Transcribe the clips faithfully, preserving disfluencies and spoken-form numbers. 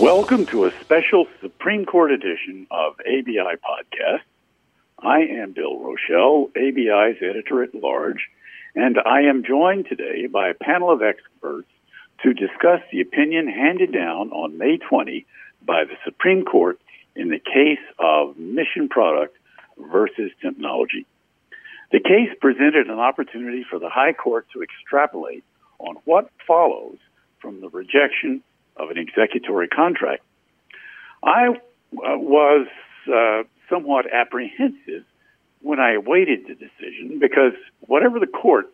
Welcome to a special Supreme Court edition of A B I Podcast. I am Bill Rochelle, A B I's editor-at-large, and I am joined today by a panel of experts to discuss the opinion handed down on May twentieth by the Supreme Court in the case of Mission Product versus Tempnology. The case presented an opportunity for the High Court to extrapolate on what follows from the rejection of an executory contract. I uh, was uh, somewhat apprehensive when I awaited the decision because whatever the court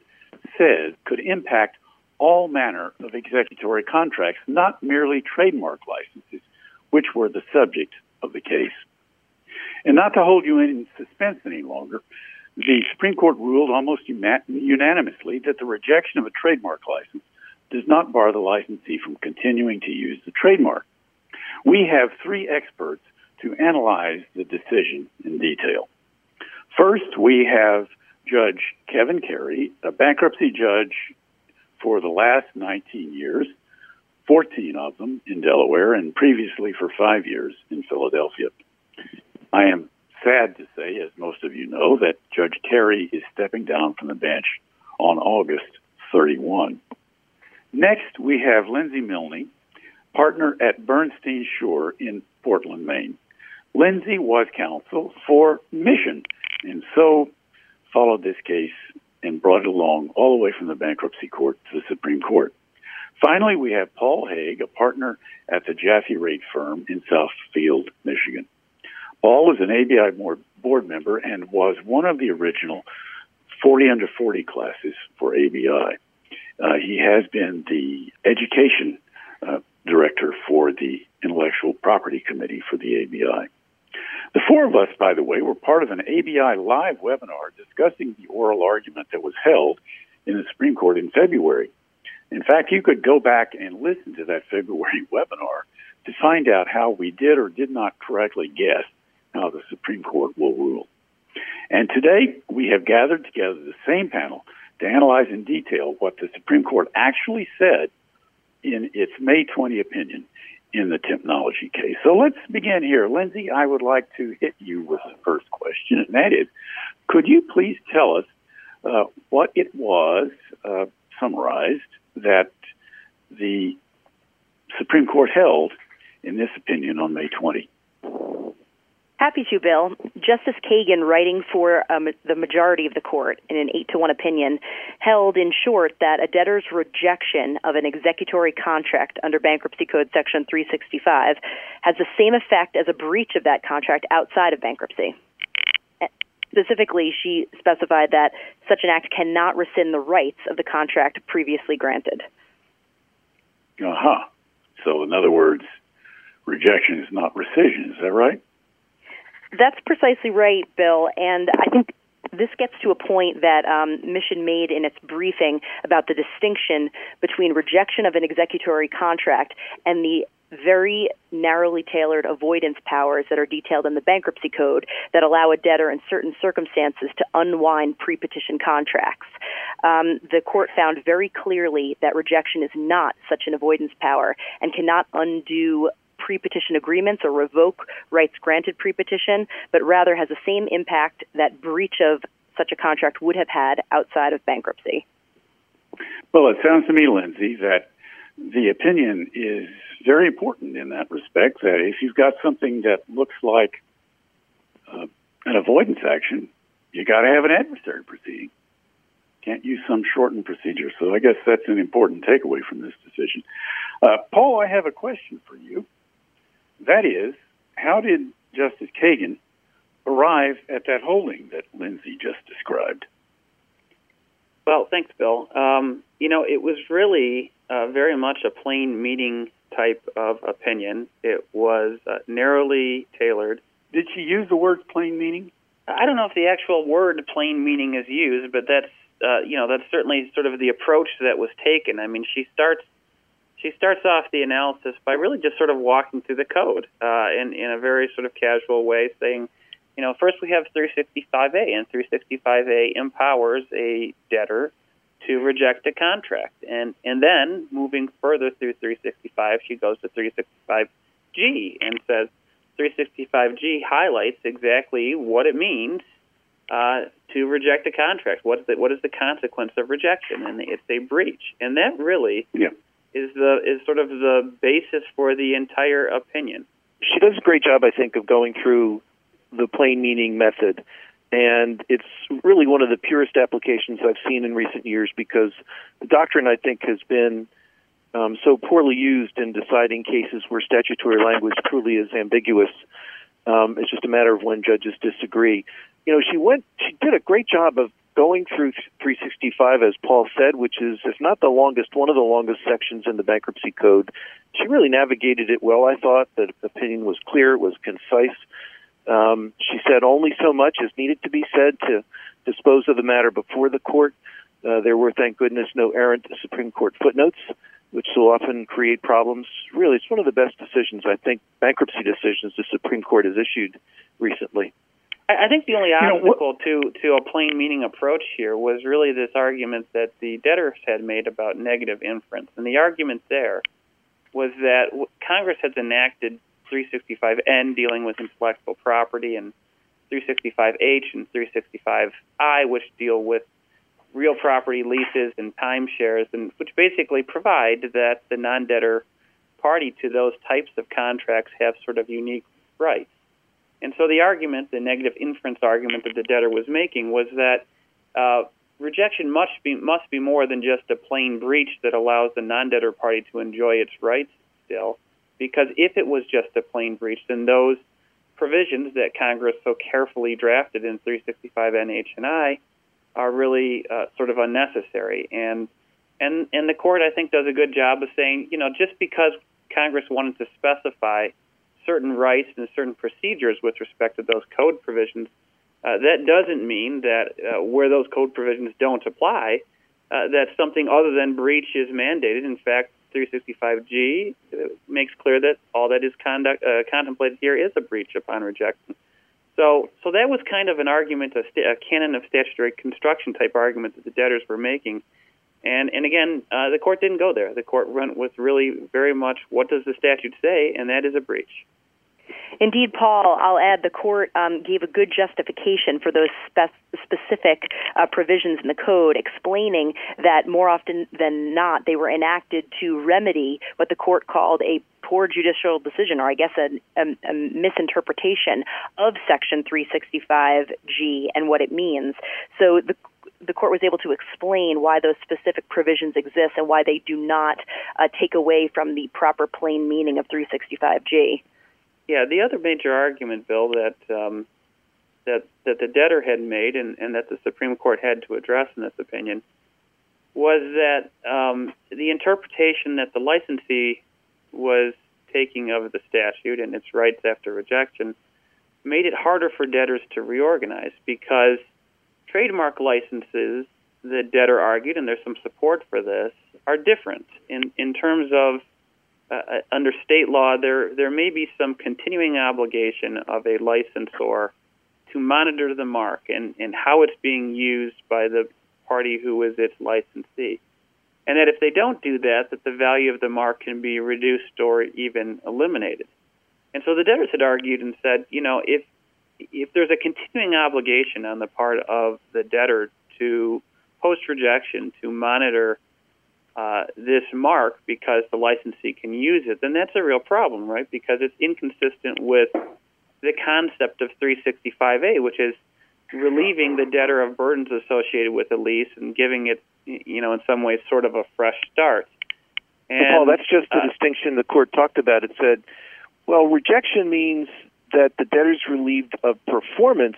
says could impact all manner of executory contracts, not merely trademark licenses, which were the subject of the case. And not to hold you in suspense any longer, the Supreme Court ruled almost unanimously that the rejection of a trademark license does not bar the licensee from continuing to use the trademark. We have three experts to analyze the decision in detail. First, we have Judge Kevin Carey, a bankruptcy judge for the last nineteen years, fourteen of them in Delaware, and previously for five years in Philadelphia. I am sad to say, as most of you know, that Judge Carey is stepping down from the bench on August thirty-first. Next, we have Lindsay Milne, partner at Bernstein Shore in Portland, Maine. Lindsay was counsel for Mission, and so followed this case and brought it along all the way from the bankruptcy court to the Supreme Court. Finally, we have Paul Haig, a partner at the Jaffe Raitt firm in Southfield, Michigan. Paul is an A B I board member and was one of the original forty under forty classes for A B I. Uh, he has been the education uh, director for the Intellectual Property Committee for the A B I. The four of us, by the way, were part of an A B I live webinar discussing the oral argument that was held in the Supreme Court in February. In fact, you could go back and listen to that February webinar to find out how we did or did not correctly guess how the Supreme Court will rule. And today, we have gathered together the same panel to analyze in detail what the Supreme Court actually said in its May twentieth opinion in the Tempnology case. So let's begin here. Lindsay, I would like to hit you with the first question, and that is, could you please tell us uh, what it was, uh, summarized, that the Supreme Court held in this opinion on May twentieth? Happy to, Bill. Justice Kagan, writing for um, the majority of the court in an eight to one opinion, held in short that a debtor's rejection of an executory contract under Bankruptcy Code Section three sixty-five has the same effect as a breach of that contract outside of bankruptcy. Specifically, she specified that such an act cannot rescind the rights of the contract previously granted. Uh-huh. So, in other words, rejection is not rescission. Is that right? That's precisely right, Bill, and I think this gets to a point that um, Mission made in its briefing about the distinction between rejection of an executory contract and the very narrowly tailored avoidance powers that are detailed in the Bankruptcy Code that allow a debtor in certain circumstances to unwind pre-petition contracts. Um, the court found very clearly that rejection is not such an avoidance power and cannot undo pre-petition agreements or revoke rights granted pre-petition, but rather has the same impact that breach of such a contract would have had outside of bankruptcy. Well, it sounds to me, Lindsay, that the opinion is very important in that respect, that if you've got something that looks like uh, an avoidance action, you got to have an adversary proceeding. Can't use some shortened procedure. So I guess that's an important takeaway from this decision. Uh, Paul, I have a question for you. That is, how did Justice Kagan arrive at that holding that Lindsay just described? Well, thanks, Bill. Um, you know, it was really uh, very much a plain meaning type of opinion. It was uh, narrowly tailored. Did she use the word plain meaning? I don't know if the actual word plain meaning is used, but that's, uh, you know, that's certainly sort of the approach that was taken. I mean, she starts... She starts off the analysis by really just sort of walking through the code uh, in, in a very sort of casual way, saying, you know, first we have three sixty-five A, and three sixty-five A empowers a debtor to reject a contract. And, and then, moving further through three sixty-five, she goes to three sixty-five G and says three sixty-five G highlights exactly what it means uh, to reject a contract. What is the, what is the consequence of rejection? And it's a breach. And that really yeah. is the is sort of the basis for the entire opinion. She does a great job, I think, of going through the plain meaning method. And it's really one of the purest applications I've seen in recent years, because the doctrine, I think, has been um, so poorly used in deciding cases where statutory language truly is ambiguous. Um, it's just a matter of when judges disagree. You know, she went, she did a great job of going through three sixty-five, as Paul said, which is, if not the longest, one of the longest sections in the bankruptcy code. She really navigated it well, I thought. The opinion was clear, it was concise. Um, she said only so much as needed to be said to dispose of the matter before the court. Uh, there were, thank goodness, no errant Supreme Court footnotes, which so often create problems. Really, it's one of the best decisions, I think, bankruptcy decisions the Supreme Court has issued recently. I, I think the only obstacle you know, to, to a plain meaning approach here was really this argument that the debtors had made about negative inference. And the argument there was that Congress has enacted three sixty-five N dealing with intellectual property, and three sixty-five H and three sixty-five I, which deal with real property leases and timeshares, and which basically provide that the non-debtor party to those types of contracts have sort of unique rights. And so the argument, the negative inference argument that the debtor was making, was that uh, rejection must be must be more than just a plain breach that allows the non-debtor party to enjoy its rights still. Because if it was just a plain breach, then those provisions that Congress so carefully drafted in three sixty-five N H and I are really uh, sort of unnecessary. And, and and the court, I think, does a good job of saying, you know, just because Congress wanted to specify certain rights and certain procedures with respect to those code provisions, uh, that doesn't mean that uh, where those code provisions don't apply, uh, that something other than breach is mandated. In fact, three sixty-five G makes clear that all that is conduct, uh, contemplated here is a breach upon rejection. So so that was kind of an argument, a, st- a canon of statutory construction type argument that the debtors were making. And, and again, uh, the court didn't go there. The court went with really very much what does the statute say, and that is a breach. Indeed, Paul, I'll add the court um, gave a good justification for those spe- specific uh, provisions in the code, explaining that more often than not, they were enacted to remedy what the court called a poor judicial decision, or I guess a, a, a misinterpretation of Section three sixty-five G and what it means. So the The court was able to explain why those specific provisions exist and why they do not uh, take away from the proper plain meaning of three sixty-five G. Yeah, the other major argument, Bill, that um, that that the debtor had made and, and that the Supreme Court had to address in this opinion was that um, the interpretation that the licensee was taking of the statute and its rights after rejection made it harder for debtors to reorganize, because trademark licenses, the debtor argued, and there's some support for this, are different. In in terms of, uh, under state law, there there may be some continuing obligation of a licensor to monitor the mark and, and how it's being used by the party who is its licensee. And that if they don't do that, that the value of the mark can be reduced or even eliminated. And so the debtors had argued and said, you know, if If there's a continuing obligation on the part of the debtor to post-rejection to monitor uh, this mark because the licensee can use it, then that's a real problem, right? Because it's inconsistent with the concept of three sixty-five A, which is relieving the debtor of burdens associated with a lease and giving it, you know, in some ways sort of a fresh start. And, so Paul, that's just the uh, distinction the court talked about. It said, well, rejection means that the debtor's relieved of performance,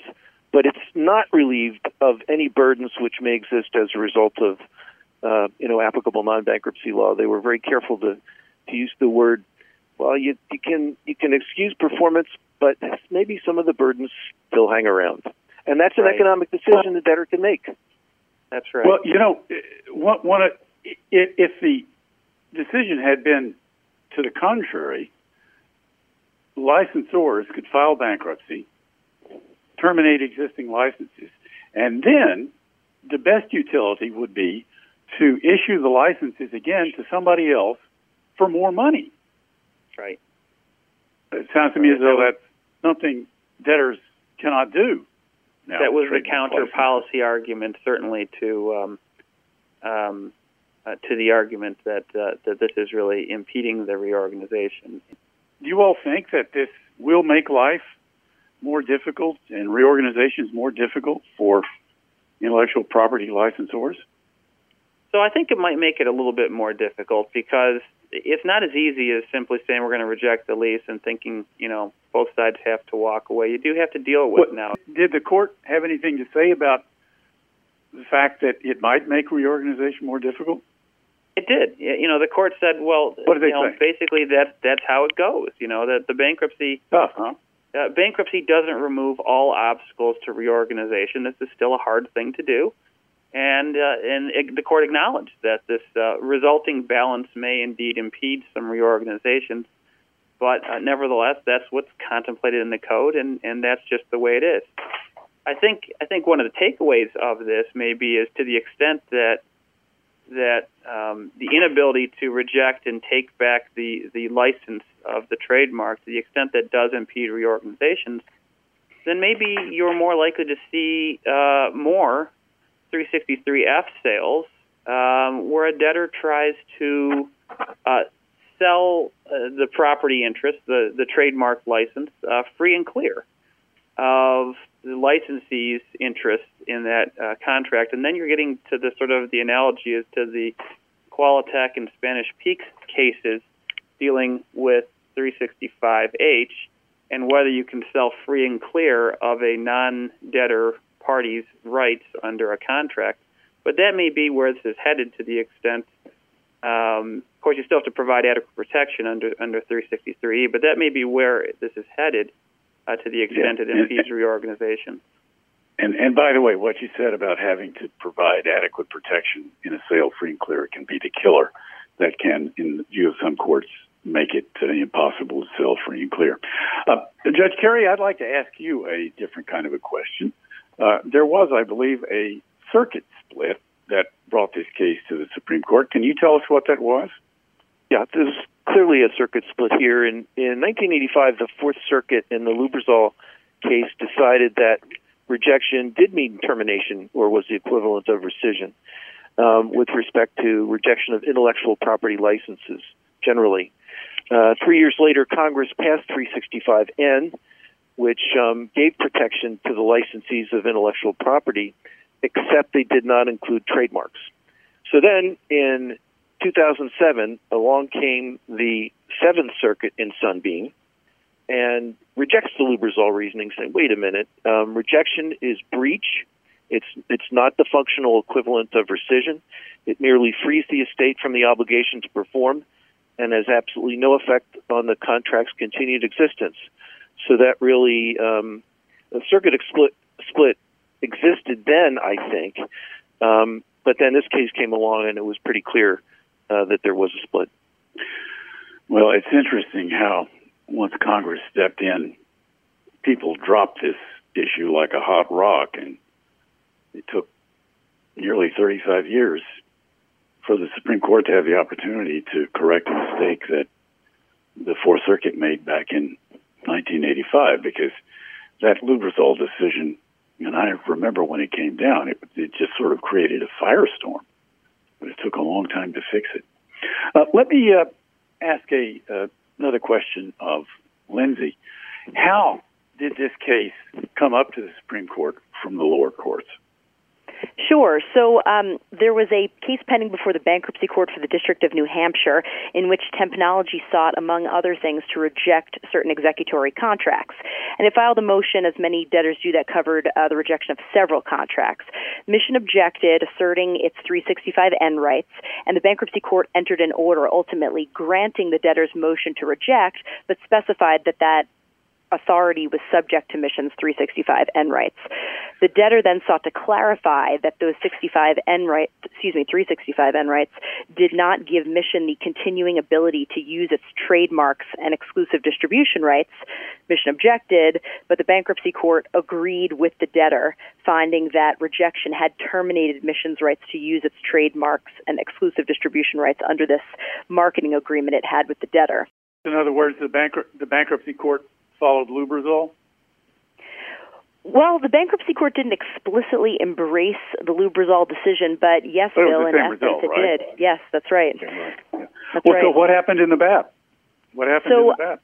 but it's not relieved of any burdens which may exist as a result of, uh, you know, applicable non-bankruptcy law. They were very careful to, to use the word, well, you, you can you can excuse performance, but maybe some of the burdens still hang around. And that's an right. economic decision the debtor can make. That's right. Well, you know, one, one, if the decision had been to the contrary, licensors could file bankruptcy, terminate existing licenses, and then the best utility would be to issue the licenses again to somebody else for more money. Right. It sounds to me as though that's something debtors cannot do. No, that was the counter policy argument, certainly to um, um, uh, to the argument that uh, that this is really impeding the reorganization. Do you all think that this will make life more difficult and reorganizations more difficult for intellectual property licensors? So I think it might make it a little bit more difficult, because it's not as easy as simply saying we're going to reject the lease and thinking, you know, both sides have to walk away. You do have to deal with what, now. Did the court have anything to say about the fact that it might make reorganization more difficult? It did. You know, the court said, well, what did they you know, say? Basically that, that's how it goes, you know, that the bankruptcy... Tough, huh? Uh, bankruptcy doesn't remove all obstacles to reorganization. This is still a hard thing to do. And uh, and it, the court acknowledged that this uh, resulting balance may indeed impede some reorganizations, but uh, nevertheless, that's what's contemplated in the code, and, and that's just the way it is. I think I think one of the takeaways of this maybe is to the extent that that um, the inability to reject and take back the, the license of the trademark, to the extent that does impede reorganizations, then maybe you're more likely to see uh, more three sixty-three F sales um, where a debtor tries to uh, sell uh, the property interest, the, the trademark license, uh, free and clear of the licensee's interest in that uh, contract. And then you're getting to the sort of the analogy as to the Qualitech and Spanish Peaks cases dealing with three sixty-five H and whether you can sell free and clear of a non-debtor party's rights under a contract. But that may be where this is headed, to the extent, um, of course, you still have to provide adequate protection under, under three sixty-three E, but that may be where this is headed. Uh, to the extent yeah. it impedes reorganization. And and by the way, what you said about having to provide adequate protection in a sale free and clear can be the killer that can, in the view of some courts, make it uh, impossible to sell free and clear. Uh, Judge Carey, I'd like to ask you a different kind of a question. Uh, there was, I believe, a circuit split that brought this case to the Supreme Court. Can you tell us what that was? Yeah, there's clearly a circuit split here. In, in nineteen eighty-five, the Fourth Circuit in the Lubrizol case decided that rejection did mean termination, or was the equivalent of rescission, um, with respect to rejection of intellectual property licenses generally. Uh, three years later, Congress passed three sixty-five N, which um, gave protection to the licensees of intellectual property, except they did not include trademarks. So then in two thousand seven, along came the Seventh Circuit in Sunbeam and rejects the Lubrizol reasoning, saying, wait a minute, um, rejection is breach. It's it's not the functional equivalent of rescission. It merely frees the estate from the obligation to perform and has absolutely no effect on the contract's continued existence. So that really, um, the circuit split, split existed then, I think, um, but then this case came along and it was pretty clear Uh, that there was a split. Well, it's interesting how once Congress stepped in, people dropped this issue like a hot rock, and it took nearly thirty-five years for the Supreme Court to have the opportunity to correct a mistake that the Fourth Circuit made back in nineteen eighty-five, because that Lubrizol decision, and I remember when it came down, it, it just sort of created a firestorm. But it took a long time to fix it. Uh, let me uh, ask a, uh, another question of Lindsay. How did this case come up to the Supreme Court from the lower courts? Sure. So um, there was a case pending before the Bankruptcy Court for the District of New Hampshire in which Tempnology sought, among other things, to reject certain executory contracts. And it filed a motion, as many debtors do, that covered uh, the rejection of several contracts. Mission objected, asserting its three sixty-five N rights, and the Bankruptcy Court entered an order ultimately granting the debtor's motion to reject, but specified that that authority was subject to Mission's three sixty-five N rights. The debtor then sought to clarify that those sixty-five N rights, excuse me, three sixty-five N rights did not give Mission the continuing ability to use its trademarks and exclusive distribution rights. Mission objected, but the bankruptcy court agreed with the debtor, finding that rejection had terminated Mission's rights to use its trademarks and exclusive distribution rights under this marketing agreement it had with the debtor. In other words, the, bankru- the bankruptcy court followed Lubrizol? Well, the bankruptcy court didn't explicitly embrace the Lubrizol decision, but yes, but Bill, in essence, result, it right? did. Yes, that's right. Okay, right. Yeah. That's well, right. So what happened in the B A P? What happened so, in the B A P?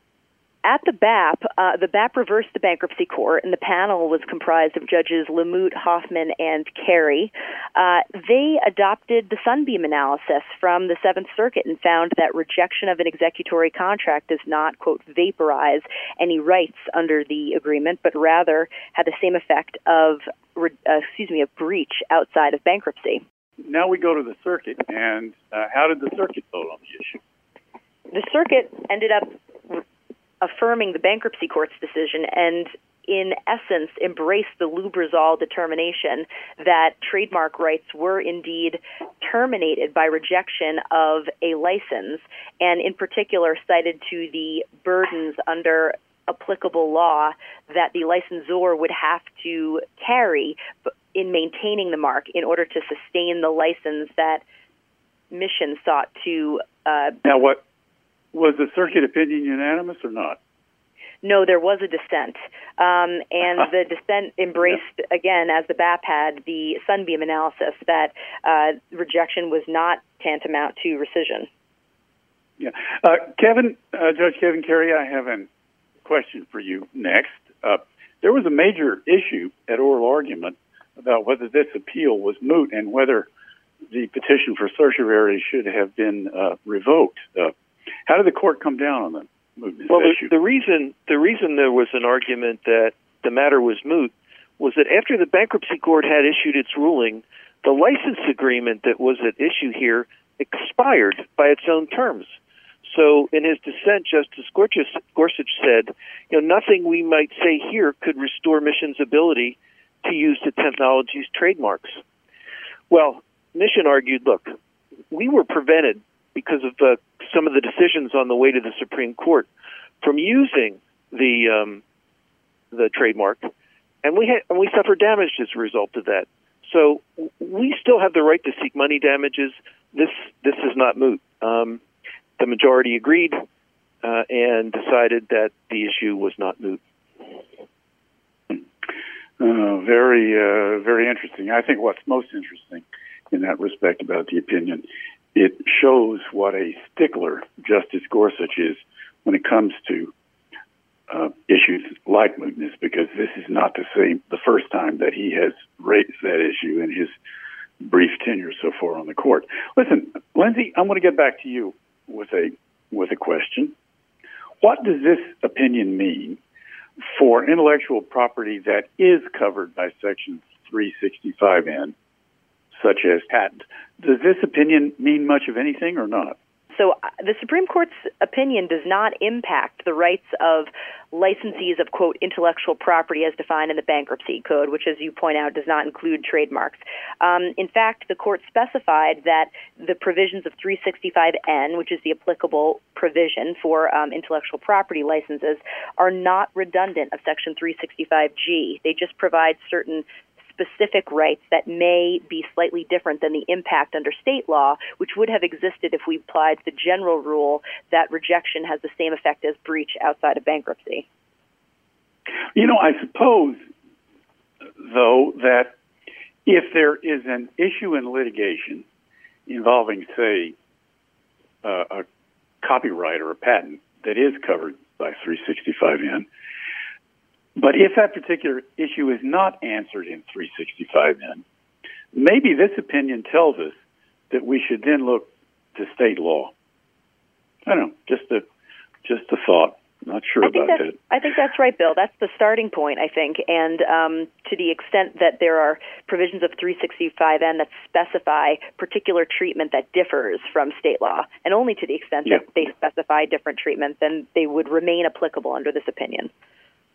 At the B A P, uh, the B A P reversed the bankruptcy court, and the panel was comprised of judges LaMotte, Hoffman, and Carey. Uh, they adopted the Sunbeam analysis from the Seventh Circuit and found that rejection of an executory contract does not, quote, vaporize any rights under the agreement, but rather had the same effect of, re- uh, excuse me, a breach outside of bankruptcy. Now we go to the circuit, and uh, how did the circuit vote on the issue? The circuit ended up re- affirming the bankruptcy court's decision and, in essence, embraced the Lubrizol determination that trademark rights were indeed terminated by rejection of a license, and in particular cited to the burdens under applicable law that the licensor would have to carry in maintaining the mark in order to sustain the license that Mission sought to... Uh, now what... Was the circuit opinion unanimous or not? No, there was a dissent. Um, and the dissent embraced, yeah. again, as the B A P had, the Sunbeam analysis that uh, rejection was not tantamount to rescission. Yeah. Uh, Kevin, uh, Judge Kevin Carey, I have a question for you next. Uh, there was a major issue at oral argument about whether this appeal was moot and whether the petition for certiorari should have been uh, revoked. Uh, How did the court come down on the mootness well, issue? Well, the reason the reason there was an argument that the matter was moot was that after the bankruptcy court had issued its ruling, the license agreement that was at issue here expired by its own terms. So in his dissent, Justice Gorsuch said, you know, nothing we might say here could restore Mission's ability to use the technology's trademarks. Well, Mission argued, look, we were prevented because of uh, some of the decisions on the way to the Supreme Court, from using the um, the trademark, and we ha- and we suffer damage as a result of that. So we still have the right to seek money damages. This this is not moot. Um, the majority agreed uh, and decided that the issue was not moot. Uh, very uh, very interesting. I think what's most interesting in that respect about the opinion. It shows what a stickler Justice Gorsuch is when it comes to uh, issues like mootness, because this is not the same the first time that he has raised that issue in his brief tenure so far on the court. Listen, Lindsay, I'm going to get back to you with a with a question. What does this opinion mean for intellectual property that is covered by Section three sixty-five N? Such as patent. Does this opinion mean much of anything or not? So uh, the Supreme Court's opinion does not impact the rights of licensees of, quote, intellectual property as defined in the bankruptcy code, which, as you point out, does not include trademarks. Um, in fact, the court specified that the provisions of three sixty-five N, which is the applicable provision for um, intellectual property licenses, are not redundant of Section three sixty-five G. They just provide certain specific rights that may be slightly different than the impact under state law, which would have existed if we applied the general rule that rejection has the same effect as breach outside of bankruptcy. You know, I suppose, though, that if there is an issue in litigation involving, say, uh, a copyright or a patent that is covered by three sixty-five N, but if that particular issue is not answered in three sixty-five N, maybe this opinion tells us that we should then look to state law. I don't know, just a, just a thought. Not sure I about that. I think that's right, Bill. That's the starting point, I think. And um, to the extent that there are provisions of three sixty-five N that specify particular treatment that differs from state law, and only to the extent yeah. that they specify different treatment, then they would remain applicable under this opinion.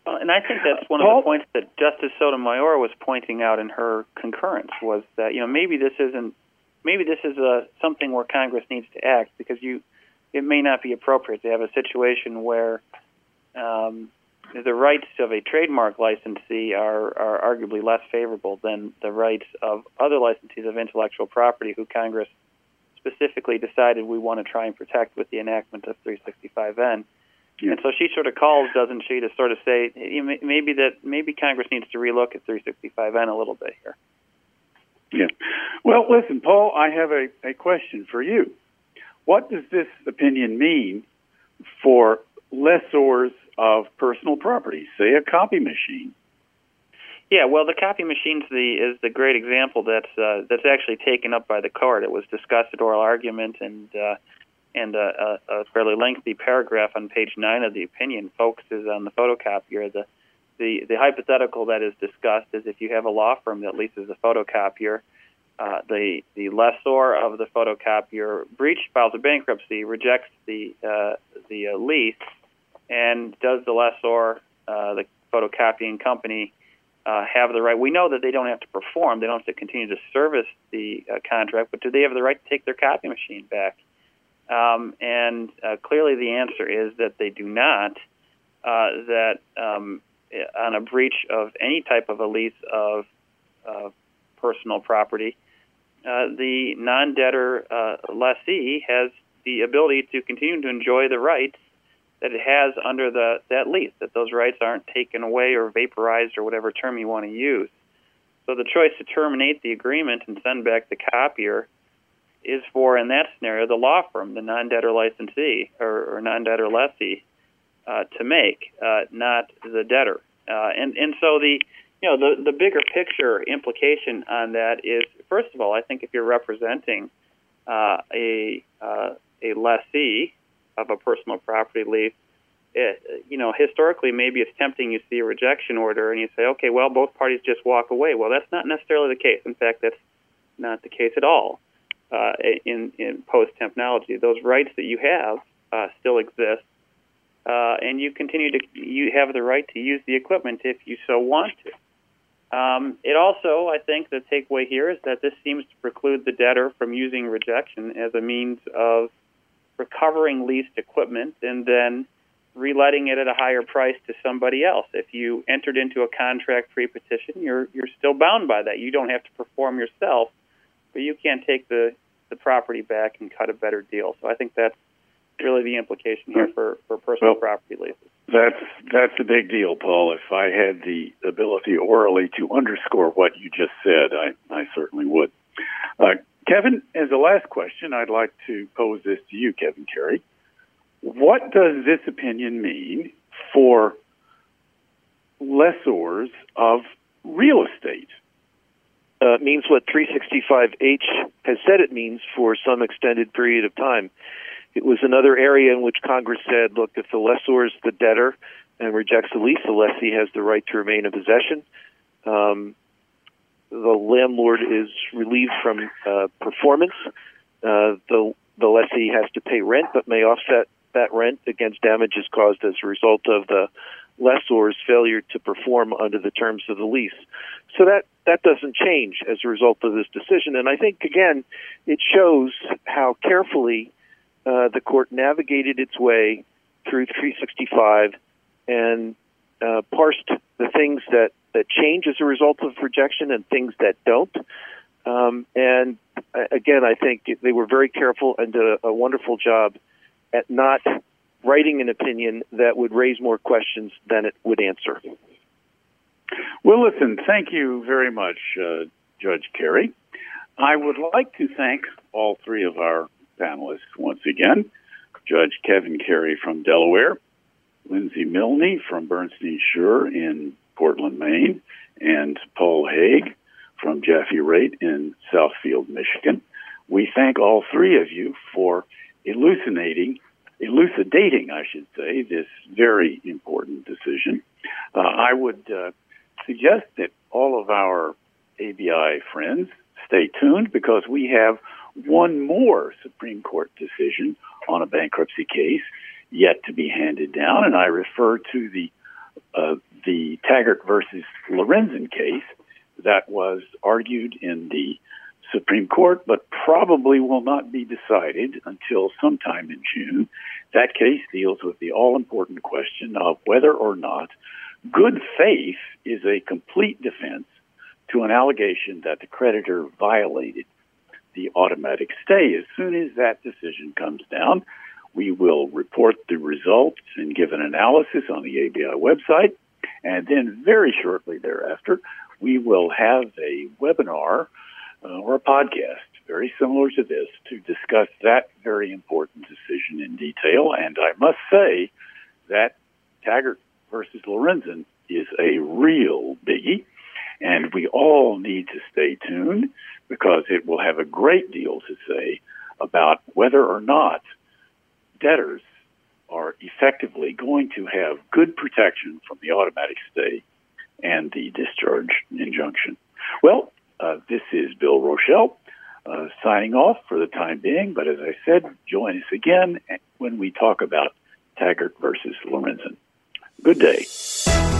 Well, and I think that's one of the points that Justice Sotomayor was pointing out in her concurrence was that, you know, maybe this isn't, maybe this is a, something where Congress needs to act because you, it may not be appropriate to have a situation where um, the rights of a trademark licensee are, are arguably less favorable than the rights of other licensees of intellectual property who Congress specifically decided we want to try and protect with the enactment of three sixty-five N. Yeah. And so she sort of calls, doesn't she, to sort of say maybe that maybe Congress needs to relook at three sixty-five N a little bit here. Yeah. Well, listen, Paul, I have a, a question for you. What does this opinion mean for lessors of personal property, say a copy machine? Yeah, well, the copy machine is the great example that's uh, that's actually taken up by the court. It was discussed at oral argument, and uh, and a, a fairly lengthy paragraph on page nine of the opinion focuses on the photocopier. The, the the hypothetical that is discussed is if you have a law firm that leases a photocopier, uh, the the lessor of the photocopier breach files a bankruptcy, rejects the uh, the uh, lease, and does the lessor, uh, the photocopying company, Uh, have the right? We know that they don't have to perform; they don't have to continue to service the uh, contract. But do they have the right to take their copy machine back? Um, and uh, clearly, the answer is that they do not. Uh, that um, on a breach of any type of a lease of uh, personal property, uh, the non-debtor uh, lessee has the ability to continue to enjoy the rights that it has under the that lease, that those rights aren't taken away or vaporized or whatever term you want to use. So the choice to terminate the agreement and send back the copier is for, in that scenario, the law firm, the non-debtor licensee or, or non-debtor lessee, uh, to make, uh, not the debtor. Uh, and, and so the you know the, the bigger picture implication on that is, first of all, I think if you're representing uh, a uh, a lessee of a personal property lease, it, you know, historically maybe it's tempting. You see a rejection order and you say, okay, well, both parties just walk away. Well, that's not necessarily the case. In fact, that's not the case at all uh, in, in post-Tempnology. Those rights that you have uh, still exist, uh, and you continue to you have the right to use the equipment if you so want to. Um, it also, I think, the takeaway here is that this seems to preclude the debtor from using rejection as a means of recovering leased equipment and then reletting it at a higher price to somebody else. If you entered into a contract pre-petition, you're you're still bound by that. You don't have to perform yourself, but you can't take the, the property back and cut a better deal. So I think that's really the implication here for, for personal well, property leases. That's that's a big deal, Paul. If I had the ability orally to underscore what you just said, I, I certainly would. Uh, Kevin, as a last question, I'd like to pose this to you, Kevin Carey. What does this opinion mean for lessors of real estate? Uh, it means what three sixty-five H has said it means for some extended period of time. It was another area in which Congress said, look, if the lessor is the debtor and rejects the lease, the lessee has the right to remain in possession. Um The landlord is relieved from uh, performance. Uh, the the lessee has to pay rent, but may offset that rent against damages caused as a result of the lessor's failure to perform under the terms of the lease. So that, that doesn't change as a result of this decision. And I think, again, it shows how carefully uh, the court navigated its way through three sixty-five and uh, parsed the things that that change as a result of rejection and things that don't. Um, and, again, I think they were very careful and did a, a wonderful job at not writing an opinion that would raise more questions than it would answer. Well, listen, thank you very much, uh, Judge Carey. I would like to thank all three of our panelists once again, Judge Kevin Carey from Delaware, Lindsay Milne from Bernstein Shore in Portland, Maine, and Paul Haig from Jaffe Raitt in Southfield, Michigan. We thank all three of you for elucidating, elucidating, I should say, this very important decision. Uh, I would uh, suggest that all of our A B I friends stay tuned because we have one more Supreme Court decision on a bankruptcy case yet to be handed down, and I refer to the Uh, the Taggart versus Lorenzen case that was argued in the Supreme Court but probably will not be decided until sometime in June. That case deals with the all-important question of whether or not good faith is a complete defense to an allegation that the creditor violated the automatic stay. As soon as that decision comes down, we will report the results and give an analysis on the A B I website. And then very shortly thereafter, we will have a webinar uh, or a podcast very similar to this to discuss that very important decision in detail. And I must say that Taggart versus Lorenzen is a real biggie, and we all need to stay tuned because it will have a great deal to say about whether or not debtors are effectively going to have good protection from the automatic stay and the discharge injunction. Well, uh, this is Bill Rochelle uh, signing off for the time being, but as I said, join us again when we talk about Taggart versus Lorenzen. Good day.